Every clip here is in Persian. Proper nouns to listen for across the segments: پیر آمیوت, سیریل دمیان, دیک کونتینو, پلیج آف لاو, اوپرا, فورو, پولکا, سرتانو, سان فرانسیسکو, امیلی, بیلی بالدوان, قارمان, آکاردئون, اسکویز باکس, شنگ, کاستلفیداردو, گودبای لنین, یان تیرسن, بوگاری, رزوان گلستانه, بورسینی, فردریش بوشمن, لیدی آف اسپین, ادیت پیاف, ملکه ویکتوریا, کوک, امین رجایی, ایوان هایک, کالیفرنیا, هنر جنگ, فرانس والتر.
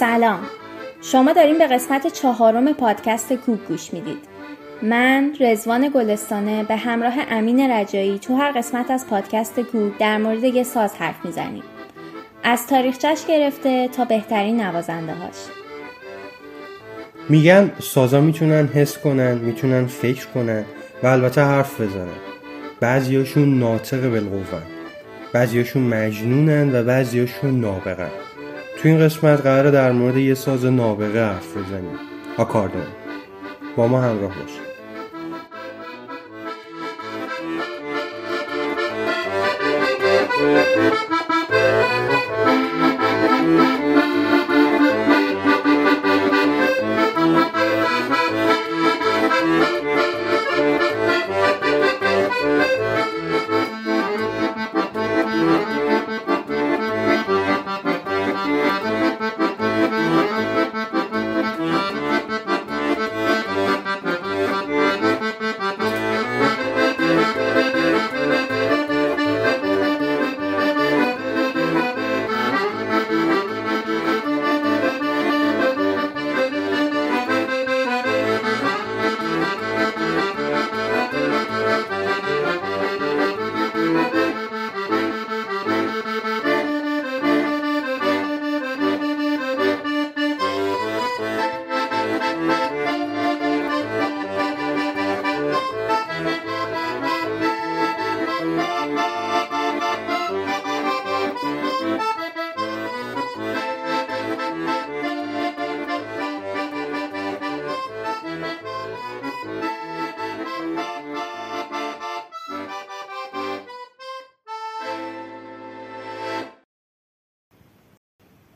سلام، شما دارین به قسمت 4 پادکست کوک گوش میدید. من رزوان گلستانه به همراه امین رجایی تو هر قسمت از پادکست کوک در مورد یه ساز حرف میزنیم، از تاریخچه‌اش گرفته تا بهترین نوازنده‌هاش. میگن سازا میتونن حس کنن، میتونن فکر کنن و البته حرف بزنن. بعضیاشون ناطق بالقوه‌ن، بعضیاشون مجنونن و بعضیاشون نابغه‌ن. تو این قسمت قراره در مورد یه ساز نابغه حرف بزنیم، آکاردئون. با ما همراه باشید.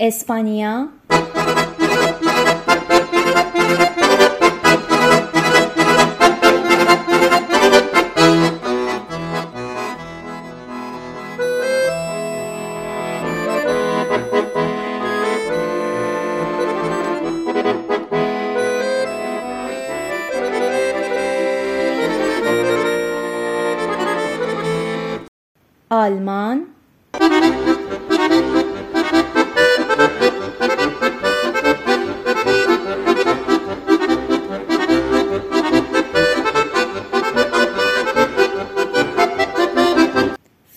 اسپانیا. آلمان.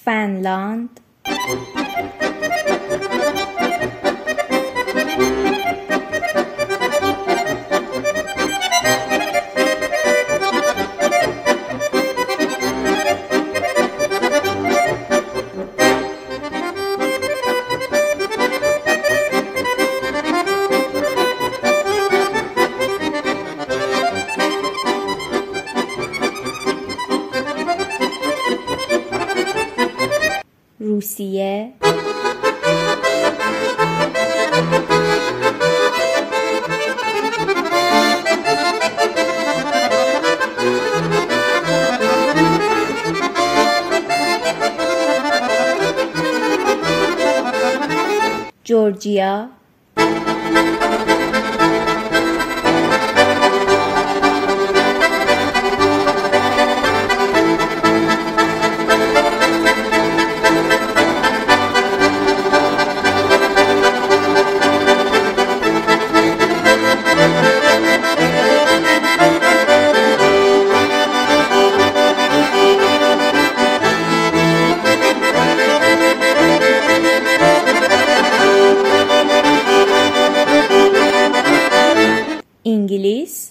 فنلاند. روسیه. جورجیا. انگلیس.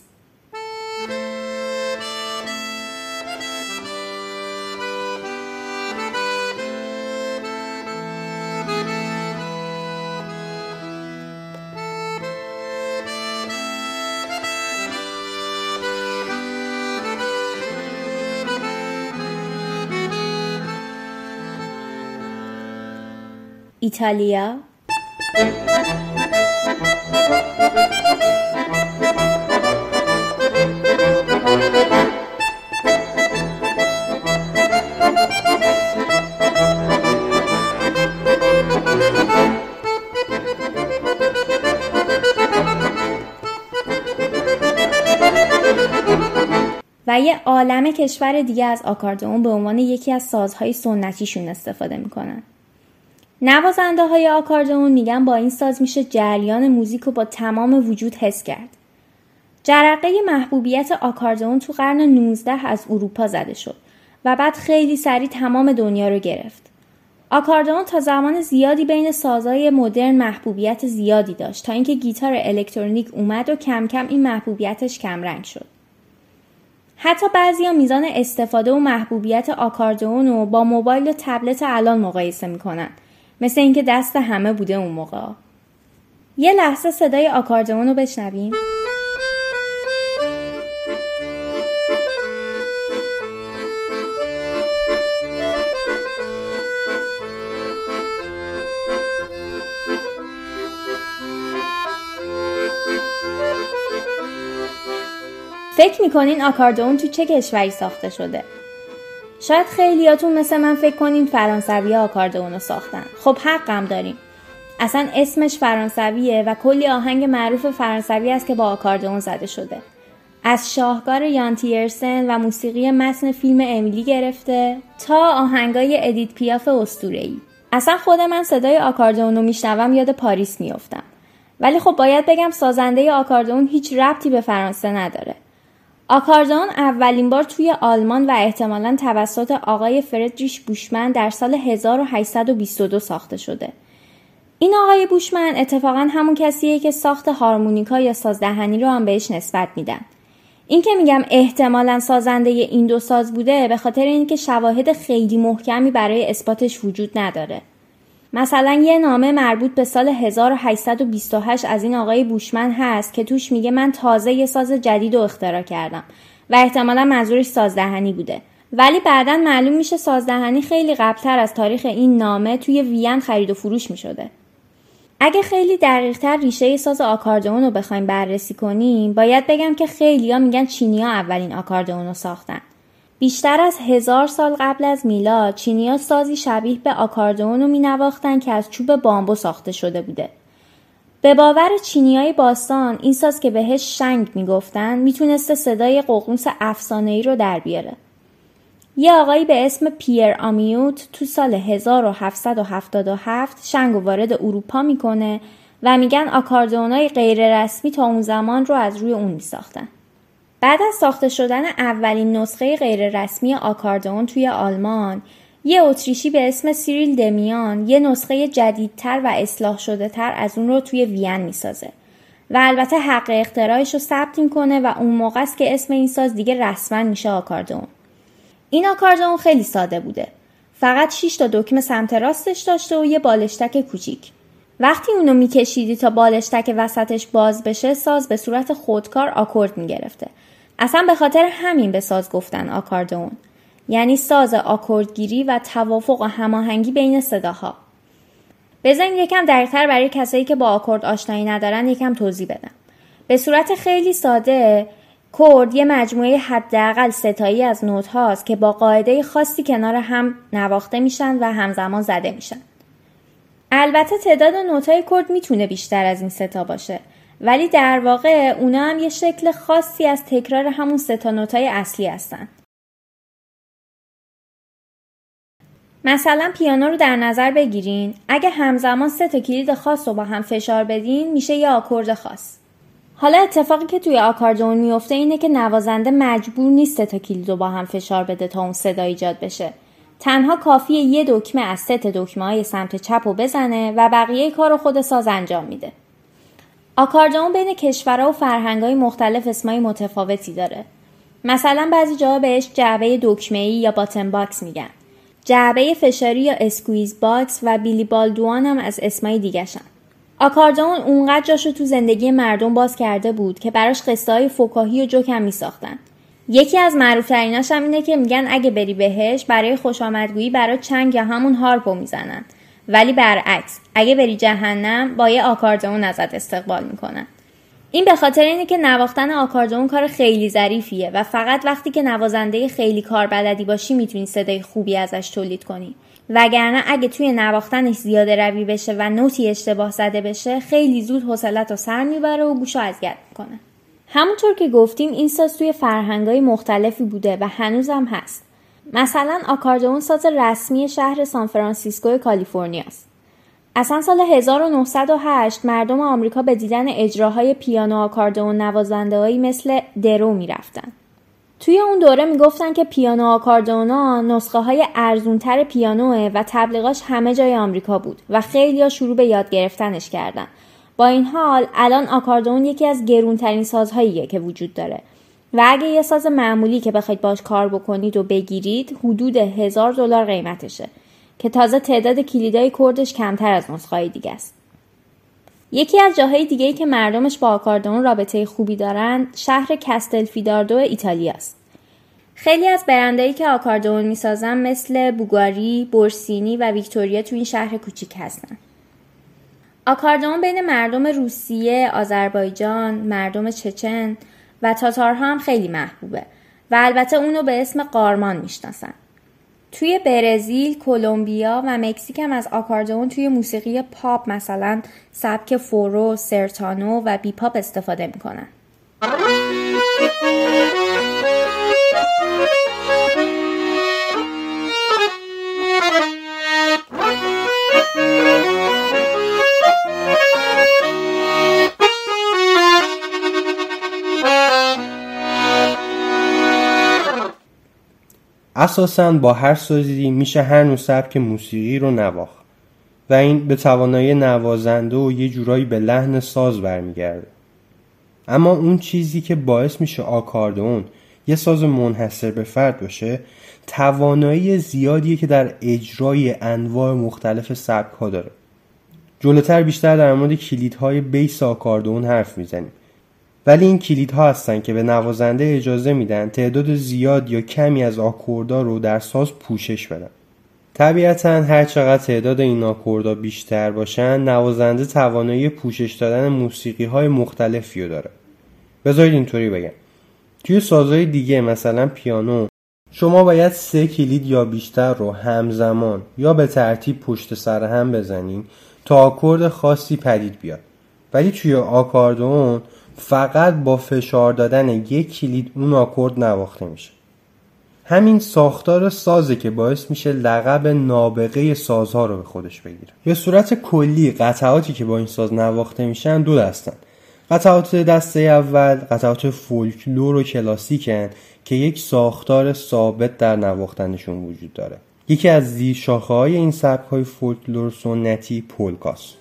ایتالیا. و یه عالمه کشور دیگه از آکاردئون به عنوان یکی از سازهای سنتیشون استفاده میکنن. نوازنده های آکاردئون میگن با این ساز میشه جریان موزیک رو با تمام وجود حس کرد. جرقه محبوبیت آکاردئون تو قرن 19 از اروپا زده شد و بعد خیلی سریع تمام دنیا رو گرفت. آکاردئون تا زمان زیادی بین سازهای مدرن محبوبیت زیادی داشت تا اینکه گیتار الکترونیک اومد و کم کم این محبوبیتش کم رنگ شد. حتی بعضیا میزان استفاده و محبوبیت آکاردئون رو با موبایل و تبلت الان مقایسه میکنن، مثل اینکه دست همه بوده اون موقع. یه لحظه صدای آکاردئون رو بشنویم. فکر میکنین آکاردئون تو چه کشوری ساخته شده؟ شاید خیلیاتون مثل من فکر کنین فرانسوی آکاردئون رو ساختن. خب حقم داریم. اصلا اسمش فرانسویه و کلی آهنگ معروف فرانسوی است که با آکاردئون زده شده. از شاهکار یان تیرسن و موسیقی متن فیلم امیلی گرفته تا آهنگای ادیت پیاف اسطوره‌ای. اصلا خود من صدای آکاردئون رو میشنوم یاد پاریس میافتم. ولی خب باید بگم سازنده آکاردئون هیچ ربطی به فرانسه نداره. آکاردئون اولین بار توی آلمان و احتمالاً توسط آقای فردریش بوشمن در سال 1822 ساخته شده. این آقای بوشمن اتفاقاً همون کسیه که ساخت هارمونیکا یا سازدهنی رو هم بهش نسبت میدن. این که میگم احتمالاً سازنده این دو ساز بوده به خاطر اینکه شواهد خیلی محکمی برای اثباتش وجود نداره. مثلا یه نامه مربوط به سال 1828 از این آقای بوشمن هست که توش میگه من تازه یه ساز جدید رو اختراع کردم و احتمالا منظورش سازدهنی بوده. ولی بعداً معلوم میشه سازدهنی خیلی قبلتر از تاریخ این نامه توی وین خرید و فروش میشده. اگه خیلی دقیقتر ریشه ساز آکاردئون رو بخوایم بررسی کنیم، باید بگم که خیلی‌ها میگن چینی‌ها اولین آکاردئون رو ساختن. بیشتر از 1000 سال قبل از میلاد چینی‌ها سازی شبیه به آکاردئون رو می‌نواختن که از چوب بامبو ساخته شده بوده. به باور چینی‌های باستان این ساز که بهش شنگ میگفتن میتونسته صدای ققنوس افسانه‌ای رو در بیاره. یه آقایی به اسم پیر آمیوت تو سال 1777 شنگ رو وارد اروپا میکنه و میگن آکاردئونای غیر رسمی تا اون زمان رو از روی اون میساختن. بعد از ساخته شدن اولین نسخه غیررسمی آکاردئون توی آلمان، یه اتریشی به اسم سیریل دمیان یه نسخه جدیدتر و اصلاح شده تر از اون رو توی وین میسازه و البته حق اختراعش رو ثبت میکنه و اون موقع است که اسم این ساز دیگه رسما میشه آکاردئون. این آکاردئون خیلی ساده بوده. فقط 6 تا دکمه سمت راستش داشته و یه بالشتک کوچیک. وقتی اونو میکشیدی تا بالشتک وسطش باز بشه، ساز به صورت خودکار آکورد میگرفته. اصلا به خاطر همین به ساز گفتن آکاردئون، یعنی ساز آکوردگیری و توافق و هماهنگی بین صداها. بذاریم یکم دقیق‌تر برای کسایی که با آکورد آشنایی ندارن یکم توضیح بدم. به صورت خیلی ساده، کورد یه مجموعه حداقل 3 تایی از نوت هاست که با قاعده خاصی کنار هم نواخته میشن و همزمان زده میشن. البته تعداد نوت‌های کورد میتونه بیشتر از این 3 تا باشه، ولی در واقع اونا هم یه شکل خاصی از تکرار همون 3 تا نوتای اصلی هستن. مثلا پیانو رو در نظر بگیرین، اگه همزمان 3 تا کلید خاص رو با هم فشار بدین میشه یه آکورد خاص. حالا اتفاقی که توی آکاردئون میفته اینه که نوازنده مجبور نیست 3 تا کلید رو با هم فشار بده تا اون صدا ایجاد بشه. تنها کافیه یه دکمه از 3 دکمه‌های سمت چپ رو بزنه و بقیه کارو خود ساز انجام میده. آکاردئون بین کشورها و فرهنگ‌های مختلف اسمای متفاوتی داره. مثلا بعضی جاها بهش جعبه دکمه‌ای یا باتن باکس میگن. جعبه فشاری یا اسکویز باکس و بیلی بالدوان هم از اسمای دیگه‌شن. آکاردئون اونقدر جاشو تو زندگی مردم باز کرده بود که براش قصه‌های فکاهی و جوک هم میساختن. یکی از معروف‌تریناش هم اینه که میگن اگه بری بهش برای خوشامدگویی برای چنگ یا همون هارپو میزنن. ولی برعکس، اگه بری جهنم با یه آکاردئون ازت استقبال میکنن. این به خاطر اینه که نواختن آکاردئون کار خیلی ظریفیه و فقط وقتی که نوازنده خیلی کار بلدی باشی میتونی صدای خوبی ازش تولید کنی، وگرنه اگه توی نواختنش زیاده روی بشه و نوتی اشتباه زده بشه خیلی زود حوصله‌تو سر میبره و گوشو اذیت میکنه. همونطور که گفتیم این ساز توی فرهنگای مختلفی بوده و هنوزم هست. مثلا آکاردئون ساز رسمی شهر سان فرانسیسکو کالیفرنیا است. اصلا سال 1908 مردم آمریکا به دیدن اجراهای پیانو آکاردئون نوازنده‌هایی مثل درو می‌رفتن. توی اون دوره میگفتن که پیانو آکاردئونا نسخه‌های ارزونتر پیانوه و تبلیغاش همه جای آمریکا بود و خیلی‌ها شروع به یاد گرفتنش کردن. با این حال الان آکاردئون یکی از گرونترین سازهاییه که وجود داره و اگه یه ساز معمولی که بخواید باش کار بکنید و بگیرید حدود $1000 قیمتشه که تازه تعداد کلیدای کردش کمتر از نسخه‌های دیگه است. یکی از جاهای دیگه‌ای که مردمش با آکاردئون رابطه خوبی دارن شهر کاستلفیداردو ایتالیا است. خیلی از برندایی که آکاردئون می‌سازن مثل بوگاری، بورسینی و ویکتوریا تو این شهر کوچیک هستن. آکاردئون بین مردم روسیه، آذربایجان، مردم چچن و تاتارها هم خیلی محبوبه و البته اونو به اسم قارمان میشناسن. توی برزیل، کلمبیا و مکزیک هم از آکاردئون توی موسیقی پاپ مثلا سبک فورو، سرتانو و بی پاپ استفاده میکنن. اساساً با هر سازی میشه هر نوع سبک موسیقی رو نواخت و این به توانایی نوازنده و یه جورایی به لحن ساز برمیگرده. اما اون چیزی که باعث میشه آکاردئون یه ساز منحصر به فرد باشه توانایی زیادیه که در اجرای انواع مختلف سبک ها داره. جلوتر بیشتر در مورد کلیدهای بیس آکاردئون حرف میزنیم، ولی این کلیدها هستن که به نوازنده اجازه میدن تعداد زیاد یا کمی از آکوردا رو در ساز پوشش بدن. طبیعتاً هر چقدر تعداد این آکوردا بیشتر باشن نوازنده توانایی پوشش دادن موسیقی‌های مختلفی رو داره. بذارید اینطوری بگم. توی سازهای دیگه مثلا پیانو شما باید 3 کلید یا بیشتر رو همزمان یا به ترتیب پشت سر هم بزنین تا آکورد خاصی پدید بیاد. ولی توی آکاردئون فقط با فشار دادن 1 کلید اون آکورد نواخته میشه. همین ساختار سازه که باعث میشه لقب نابغه سازها رو به خودش بگیره. به صورت کلی قطعاتی که با این ساز نواخته میشن 2 دستن. قطعات دسته اول قطعات فولکلور و کلاسیکن که یک ساختار ثابت در نواختنشون وجود داره. یکی از زیرشاخه‌های این سبک‌های فولکلور سنتی پولکاست.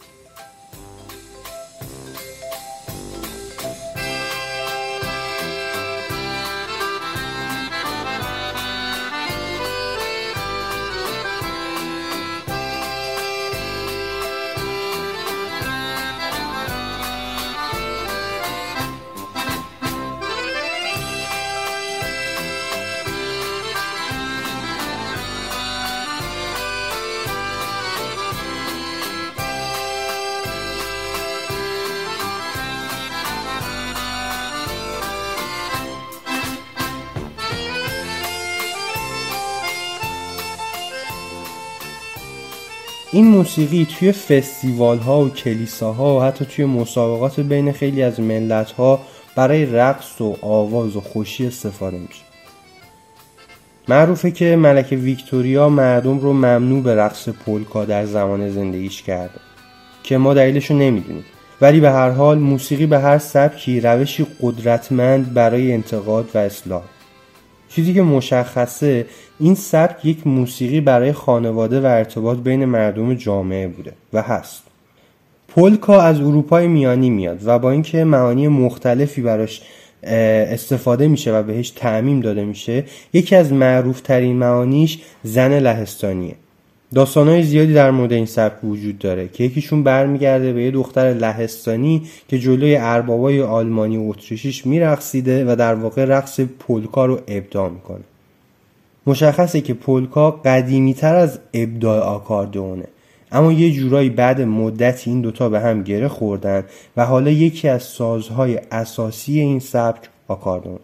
این موسیقی توی فستیوال ها و کلیسا ها و حتی توی مسابقات بین خیلی از ملت ها برای رقص و آواز و خوشی استفاده میشه. معروفه که ملکه ویکتوریا مردم رو ممنوع به رقص پولکا در زمان زندگیش کرده که ما دلیلشو نمیدونیم، ولی به هر حال موسیقی به هر سبکی روشی قدرتمند برای انتقاد و اصلاح. چیزی که مشخصه این سبک یک موسیقی برای خانواده و ارتباط بین مردم جامعه بوده و هست. پولکا از اروپای میانی میاد و با اینکه معانی مختلفی براش استفاده میشه و بهش تعمیم داده میشه، یکی از معروف ترین معانیش زن لهستانیه. داستانهای زیادی در مورد این سبک وجود داره که یکیشون برمیگرده به یه دختر لهستانی که جلوی اربابای آلمانی و اتریشیش میرقصیده و در واقع رقص پولکا رو ابداع میکنه. مشخصه که پولکا قدیمی‌تر از ابداع آکاردئونه، اما یه جورایی بعد مدتی این دوتا به هم گره خوردن و حالا یکی از سازهای اساسی این سبک آکاردئونه.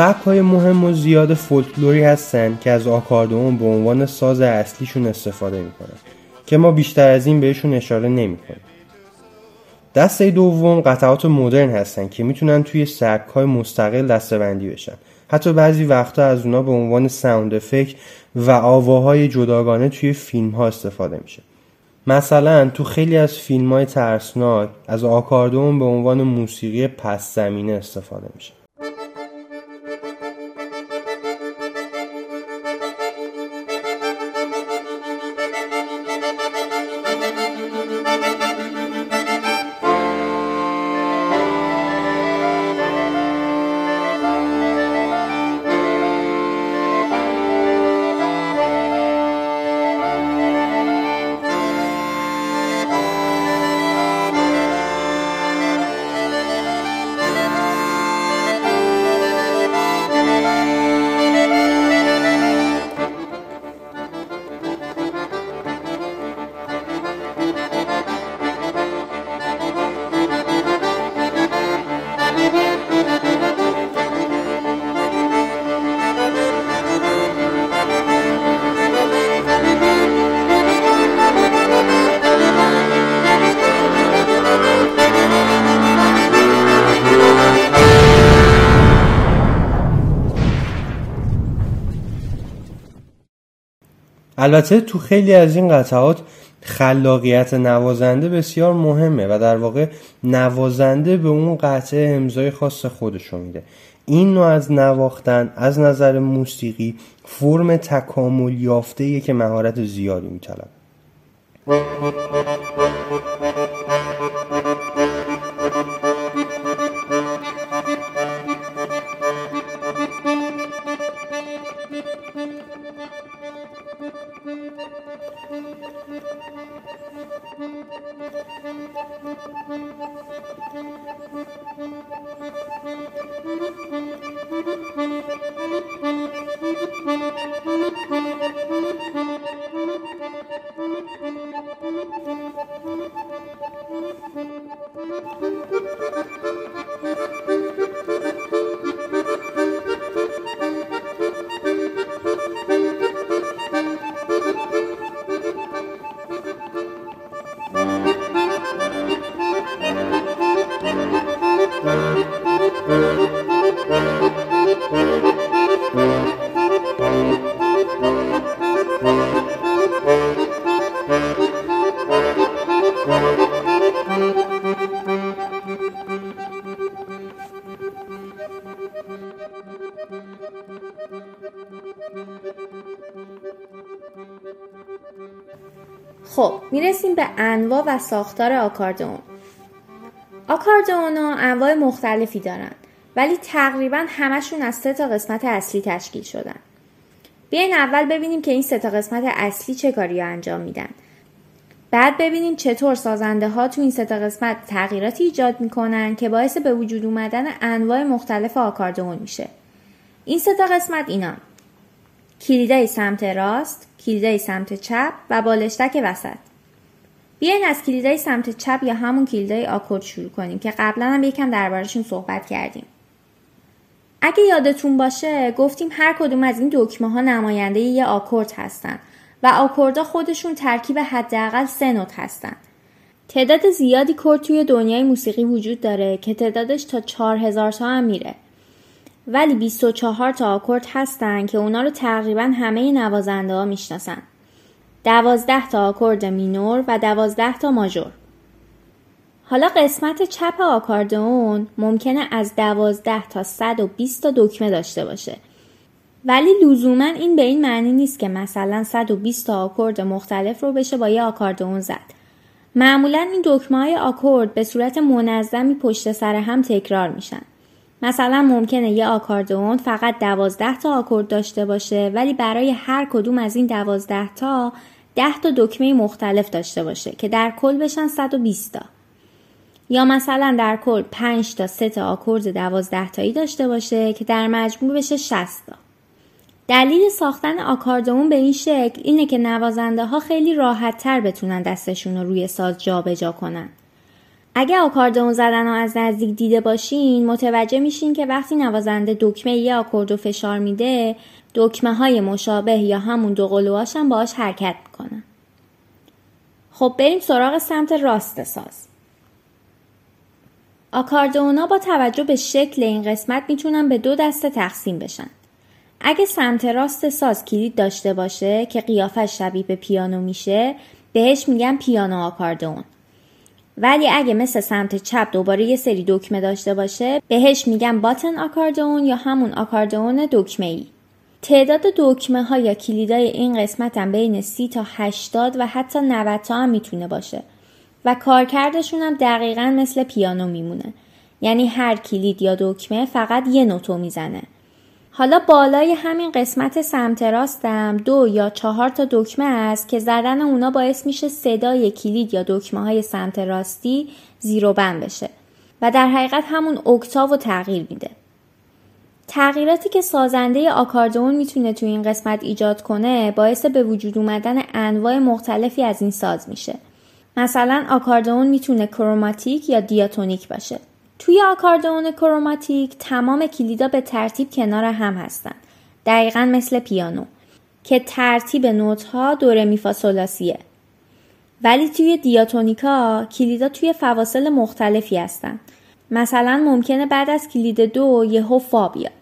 سبک‌های مهم و زیاد فولکلوری هستن که از آکاردئون به عنوان ساز اصلیشون استفاده میکنن که ما بیشتر از این بهشون اشاره نمیکنیم. دسته دوم قطعات مدرن هستن که میتونن توی سبک‌های مستقل دسته‌بندی بشن. حتی بعضی وقتا از اونا به عنوان ساوند افکت و آواهای جداگانه توی فیلم‌ها استفاده میشه. مثلا تو خیلی از فیلم‌های ترسناک از آکاردئون به عنوان موسیقی پس زمینه استفاده میشه. البته تو خیلی از این قطعات خلاقیت نوازنده بسیار مهمه و در واقع نوازنده به اون قطعه امضای خاص خودش رو میده. این نوع از نواختن از نظر موسیقی فرم تکامل یافته‌ایه که مهارت زیادی میطلبه. خب میرسیم به انواع و ساختار آکاردئون. آکاردئون‌ها انواع مختلفی دارن ولی تقریبا همشون از 3 تا قسمت اصلی تشکیل شدن. بیاین اول ببینیم که این 3 تا قسمت اصلی چه کاری انجام میدن. بعد ببینیم چطور سازنده ها تو این 3 تا قسمت تغییراتی ایجاد میکنن که باعث به وجود اومدن انواع مختلف آکاردئون میشه. این 3 تا قسمت اینا: کلیدای سمت راست، کلیدای سمت چپ و بالشتک وسط. بیاین از کلیدای سمت چپ یا همون کلیدای آکورد شروع کنیم که قبلا هم یکم دربارشون صحبت کردیم. اگه یادتون باشه گفتیم هر کدوم از این دکمه ها نماینده یه آکورد هستن و آکوردها خودشون ترکیب حداقل 3 نوت هستن. تعداد زیادی کورد توی دنیای موسیقی وجود داره که تعدادش تا 4000 تا هم میره. ولی 24 تا آکورد هستن که اونا رو تقریبا همه نوازنده ها میشناسن. 12 تا آکورد مینور و 12 تا ماژور. حالا قسمت چپ آکاردئون ممکنه از 12 تا 120 تا دکمه داشته باشه. ولی لزوماً این به این معنی نیست که مثلا 120 تا آکورد مختلف رو بشه با یه آکاردئون زد. معمولاً این دکمه‌های آکورد به صورت منظمی پشت سر هم تکرار میشن. مثلا ممکنه یه آکاردئون فقط 12 تا آکورد داشته باشه ولی برای هر کدوم از این 12 تا 10 تا دکمه مختلف داشته باشه که در کل بشن 120 تا. یا مثلا در کل 5 تا ست آکورد 12 تایی داشته باشه که در مجموع بشه 60 تا. دلیل ساختن آکاردئون به این شکل اینه که نوازنده ها خیلی راحت تر بتونن دستشون رو روی ساز جابجا کنن. اگه آکاردئون زدن رو از نزدیک دیده باشین متوجه میشین که وقتی نوازنده دکمه یه آکورد رو فشار میده دکمه های مشابه یا همون دو قلوهاش هم باهاش حرکت میکنن. خب بریم سراغ سمت راست ساز. آکاردئونا با توجه به شکل این قسمت میتونن به دو دسته تقسیم بشن. اگه سمت راست ساز کلید داشته باشه که قیافش شبیه به پیانو میشه بهش میگن پیانو آکاردئون. ولی اگه مثل سمت چپ دوباره یه سری دکمه داشته باشه بهش میگن باتن آکاردئون یا همون آکاردئون دکمه‌ای. تعداد دکمه ها یا کلیدای این قسمت هم بین 30 تا 80 و حتی 90 تا هم میتونه باشه و کارکردشون هم دقیقاً مثل پیانو میمونه. یعنی هر کلید یا دکمه فقط یه نوتو میزنه. حالا بالای همین قسمت سمت راستم 2 یا 4 تا دکمه است که زدن اونا باعث میشه صدای کلید یا دکمه های سمت راستی زیر و بم بشه و در حقیقت همون اکتاو تغییر میده. تغییراتی که سازنده آکاردئون میتونه تو این قسمت ایجاد کنه باعث به وجود اومدن انواع مختلفی از این ساز میشه. مثلا آکاردئون میتونه کروماتیک یا دیاتونیک باشه. توی آکاردئون کروماتیک تمام کلیدا به ترتیب کنار هم هستن. دقیقاً مثل پیانو که ترتیب نوت‌ها دو ره می فا سولاسیه. ولی توی دیاتونیکا کلیدا توی فواصل مختلفی هستن. مثلا ممکنه بعد از کلید 2 یهو فا بیاد.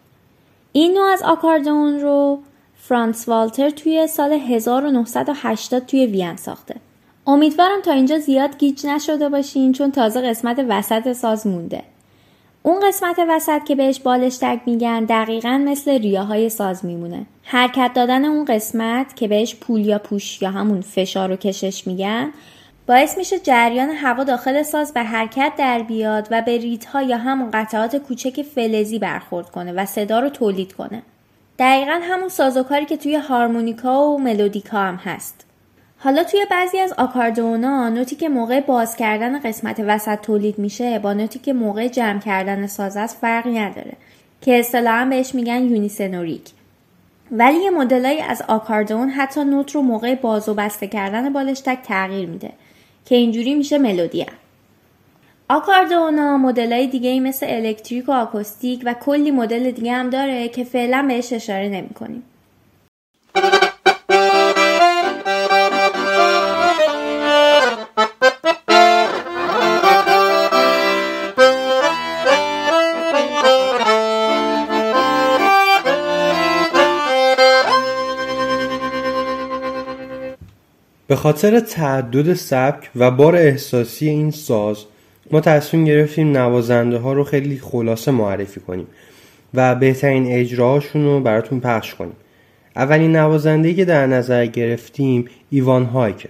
این نوع از آکاردئون رو فرانس والتر توی سال 1980 توی وین ساخته. امیدوارم تا اینجا زیاد گیج نشده باشین چون تازه قسمت وسط ساز مونده. اون قسمت وسط که بهش بالشتک میگن دقیقاً مثل ریه‌های ساز میمونه. حرکت دادن اون قسمت که بهش پول یا پوش یا همون فشار و کشش میگن باعث میشه جریان هوا داخل ساز به حرکت در بیاد و به ریت‌ها یا همون قطعات کوچک فلزی برخورد کنه و صدا رو تولید کنه. دقیقاً همون سازوکاری که توی هارمونیکا و ملودیکا هم هست. حالا توی بعضی از آکاردئونا نوتی که موقع باز کردن قسمت وسط تولید میشه با نوتی که موقع جمع کردن ساز است فرقی نداره که اصطلاحاً بهش میگن یونیسنوریک. ولی یه مدلایی از آکاردئون حتی نوت رو موقع باز و بسته کردن بالشتک تغییر میده که اینجوری میشه ملودی. آکاردئونا مدلای دیگه‌ای مثل الکتریک و آکوستیک و کلی مدل دیگه هم داره که فعلا بهش اشاره نمی‌کنیم. به خاطر تعدد سبک و بار احساسی این ساز ما تصمیم گرفتیم نوازنده ها رو خیلی خلاصه معرفی کنیم و بهترین اجراهاشون رو براتون پخش کنیم. اولین نوازنده‌ای که در نظر گرفتیم ایوان هایک.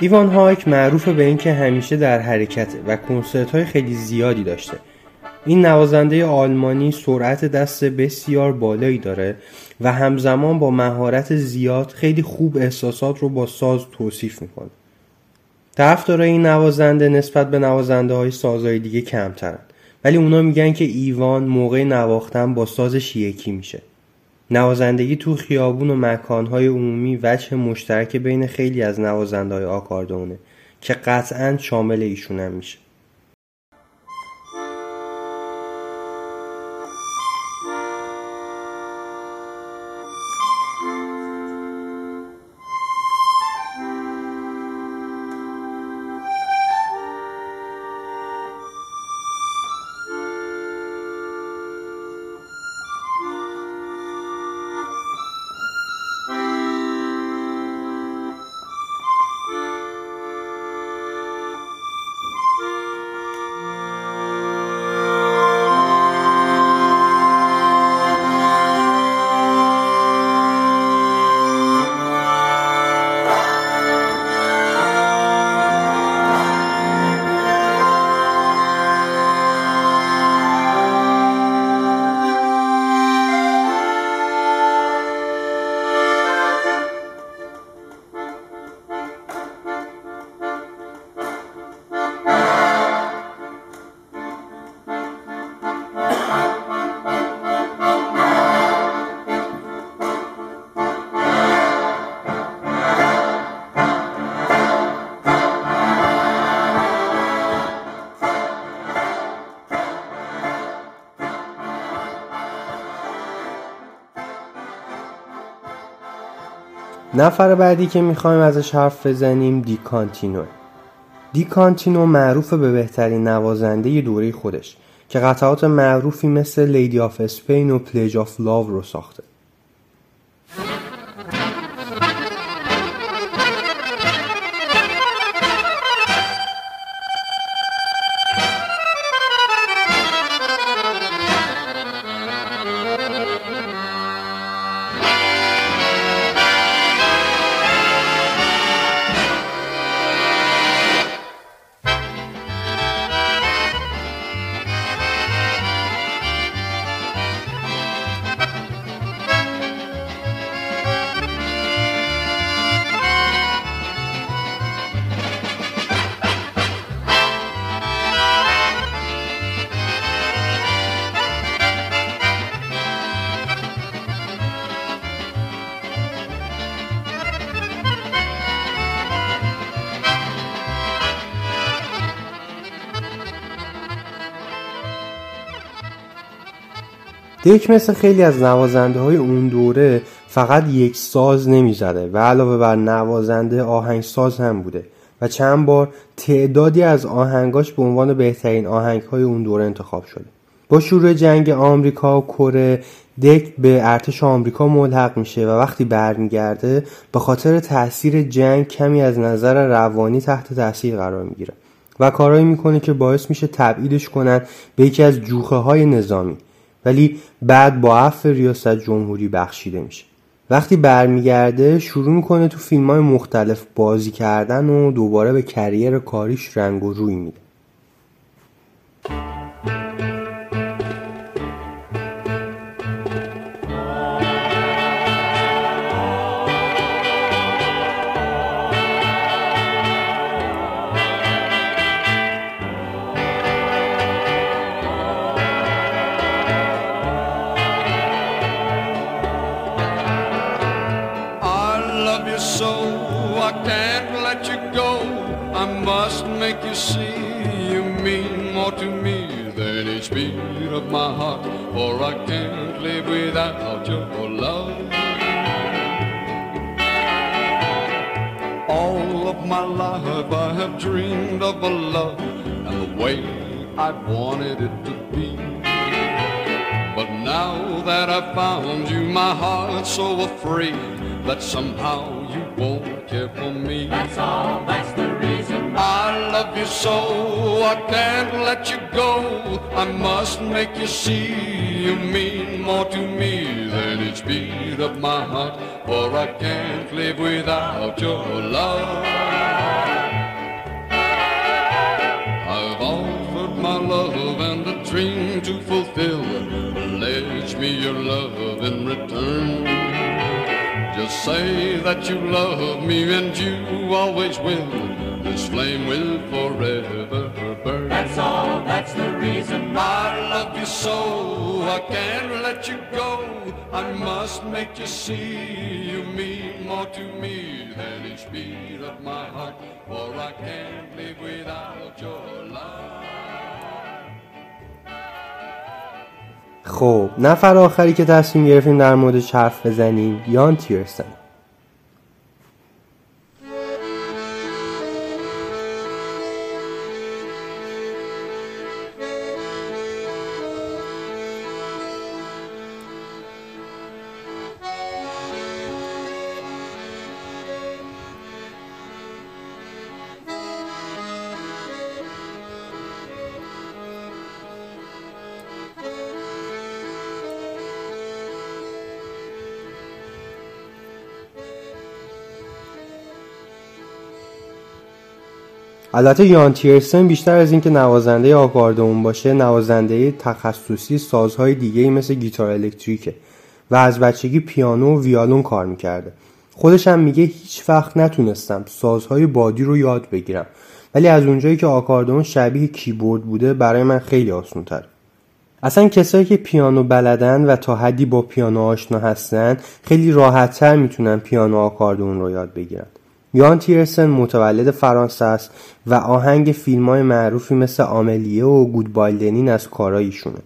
ایوان هایک معروف به این که همیشه در حرکته و کنسرت‌های خیلی زیادی داشته. این نوازنده آلمانی سرعت دست بسیار بالایی داره و همزمان با مهارت زیاد خیلی خوب احساسات رو با ساز توصیف میکنه. طرفدارای این نوازنده نسبت به نوازنده های سازهای دیگه کمترن ولی اونا میگن که ایوان موقع نواختن با سازش یکی میشه. نوازندگی تو خیابون و مکانهای عمومی وجه مشترک بین خیلی از نوازنده‌های آکاردئونه که قطعاً شامل ایشون هم میشه. نفر بعدی که میخوایم ازش حرف بزنیم دیک کونتینو. دیک کونتینو معروف به بهترین نوازنده دوره خودش که قطعات معروفی مثل لیدی آف اسپین و پلیج آف لاو رو ساخته. دیک مثل خیلی از نوازنده های اون دوره فقط یک ساز نمی زده و علاوه بر نوازنده آهنگ ساز هم بوده و چند بار تعدادی از آهنگاش به عنوان بهترین آهنگ های اون دوره انتخاب شده. با شروع جنگ آمریکا و کره دیک به ارتش آمریکا ملحق میشه و وقتی برمیگرده به خاطر تاثیر جنگ کمی از نظر روانی تحت تاثیر قرار میگیره و کارایی میکنه که باعث میشه تبعیدش کنن به یکی از جوخه های نظامی، ولی بعد با عفو ریاست جمهوری بخشیده میشه. وقتی برمیگرده شروع میکنه تو فیلم‌های مختلف بازی کردن و دوباره به کریر کاریش رنگ و روی میده. So afraid that somehow you won't care for me. That's all, that's the reason why I love you so, I can't let you go. I must make you see you mean more to me than each beat of my heart, for I can't live without your love. I've offered my love and a dream to fulfill. Pledge me your love in return. Just say that you love me and you always will. This flame will forever burn. That's all, that's the reason why I love you so. I can't let you go. I must make you see you mean more to me than each beat of my heart. For I can't live without your love. خب نفر آخری که تصمیم گرفتیم در موردش حرف بزنیم یان تیرسن. البته یان تیرسن بیشتر از اینکه نوازنده آکاردئون باشه، نوازنده تخصصی سازهای دیگه‌ای مثل گیتار الکتریکه و از بچگی پیانو و ویالون کار میکرده. خودش هم میگه هیچ وقت نتونستم سازهای بادی رو یاد بگیرم، ولی از اونجایی که آکاردئون شبیه کیبورد بوده برای من خیلی آسان‌تره. اصلا کسایی که پیانو بلدن و تا حدی با پیانو آشنا هستن خیلی راحت‌تر میتونن پیانو آکاردئون رو یاد بگیرن. یان تیرسن متولد فرانسه است و آهنگ فیلم‌های معروفی مثل امیلی و گودبای لنین از کارایشونه.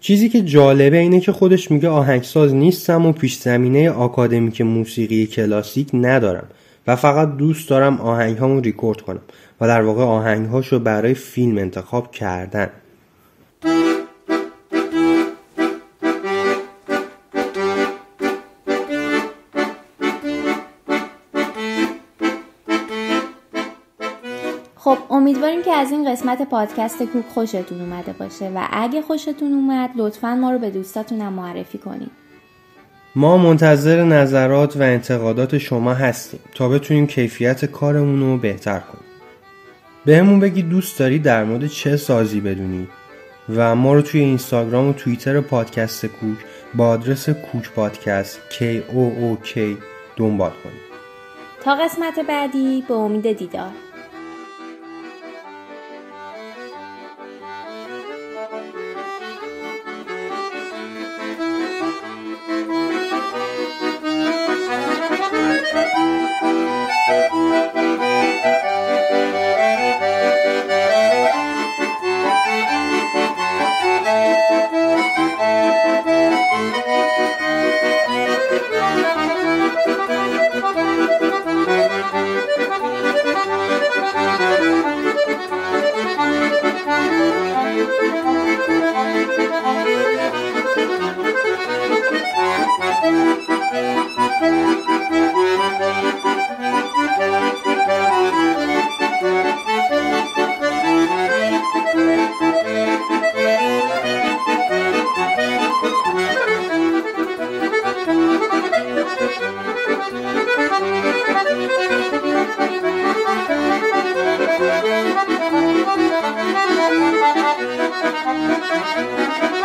چیزی که جالبه اینه که خودش میگه آهنگساز نیستم و پیش زمینه آکادمیک موسیقی کلاسیک ندارم و فقط دوست دارم آهنگ‌هامو ریکورد کنم و در واقع آهنگ‌هاشو برای فیلم انتخاب کردن. خب امیدواریم که از این قسمت پادکست کوک خوشتون اومده باشه و اگه خوشتون اومد لطفاً ما رو به دوستاتون هم معرفی کنید. ما منتظر نظرات و انتقادات شما هستیم تا بتونیم کیفیت کارمون رو بهتر کنیم. بهمون بگید دوست دارید در مورد چه سازی بدونید و ما رو توی اینستاگرام و توییتر پادکست کوک با آدرس کوک پادکست KOOK دنبال کنید. تا قسمت بعدی، به امید دیدار.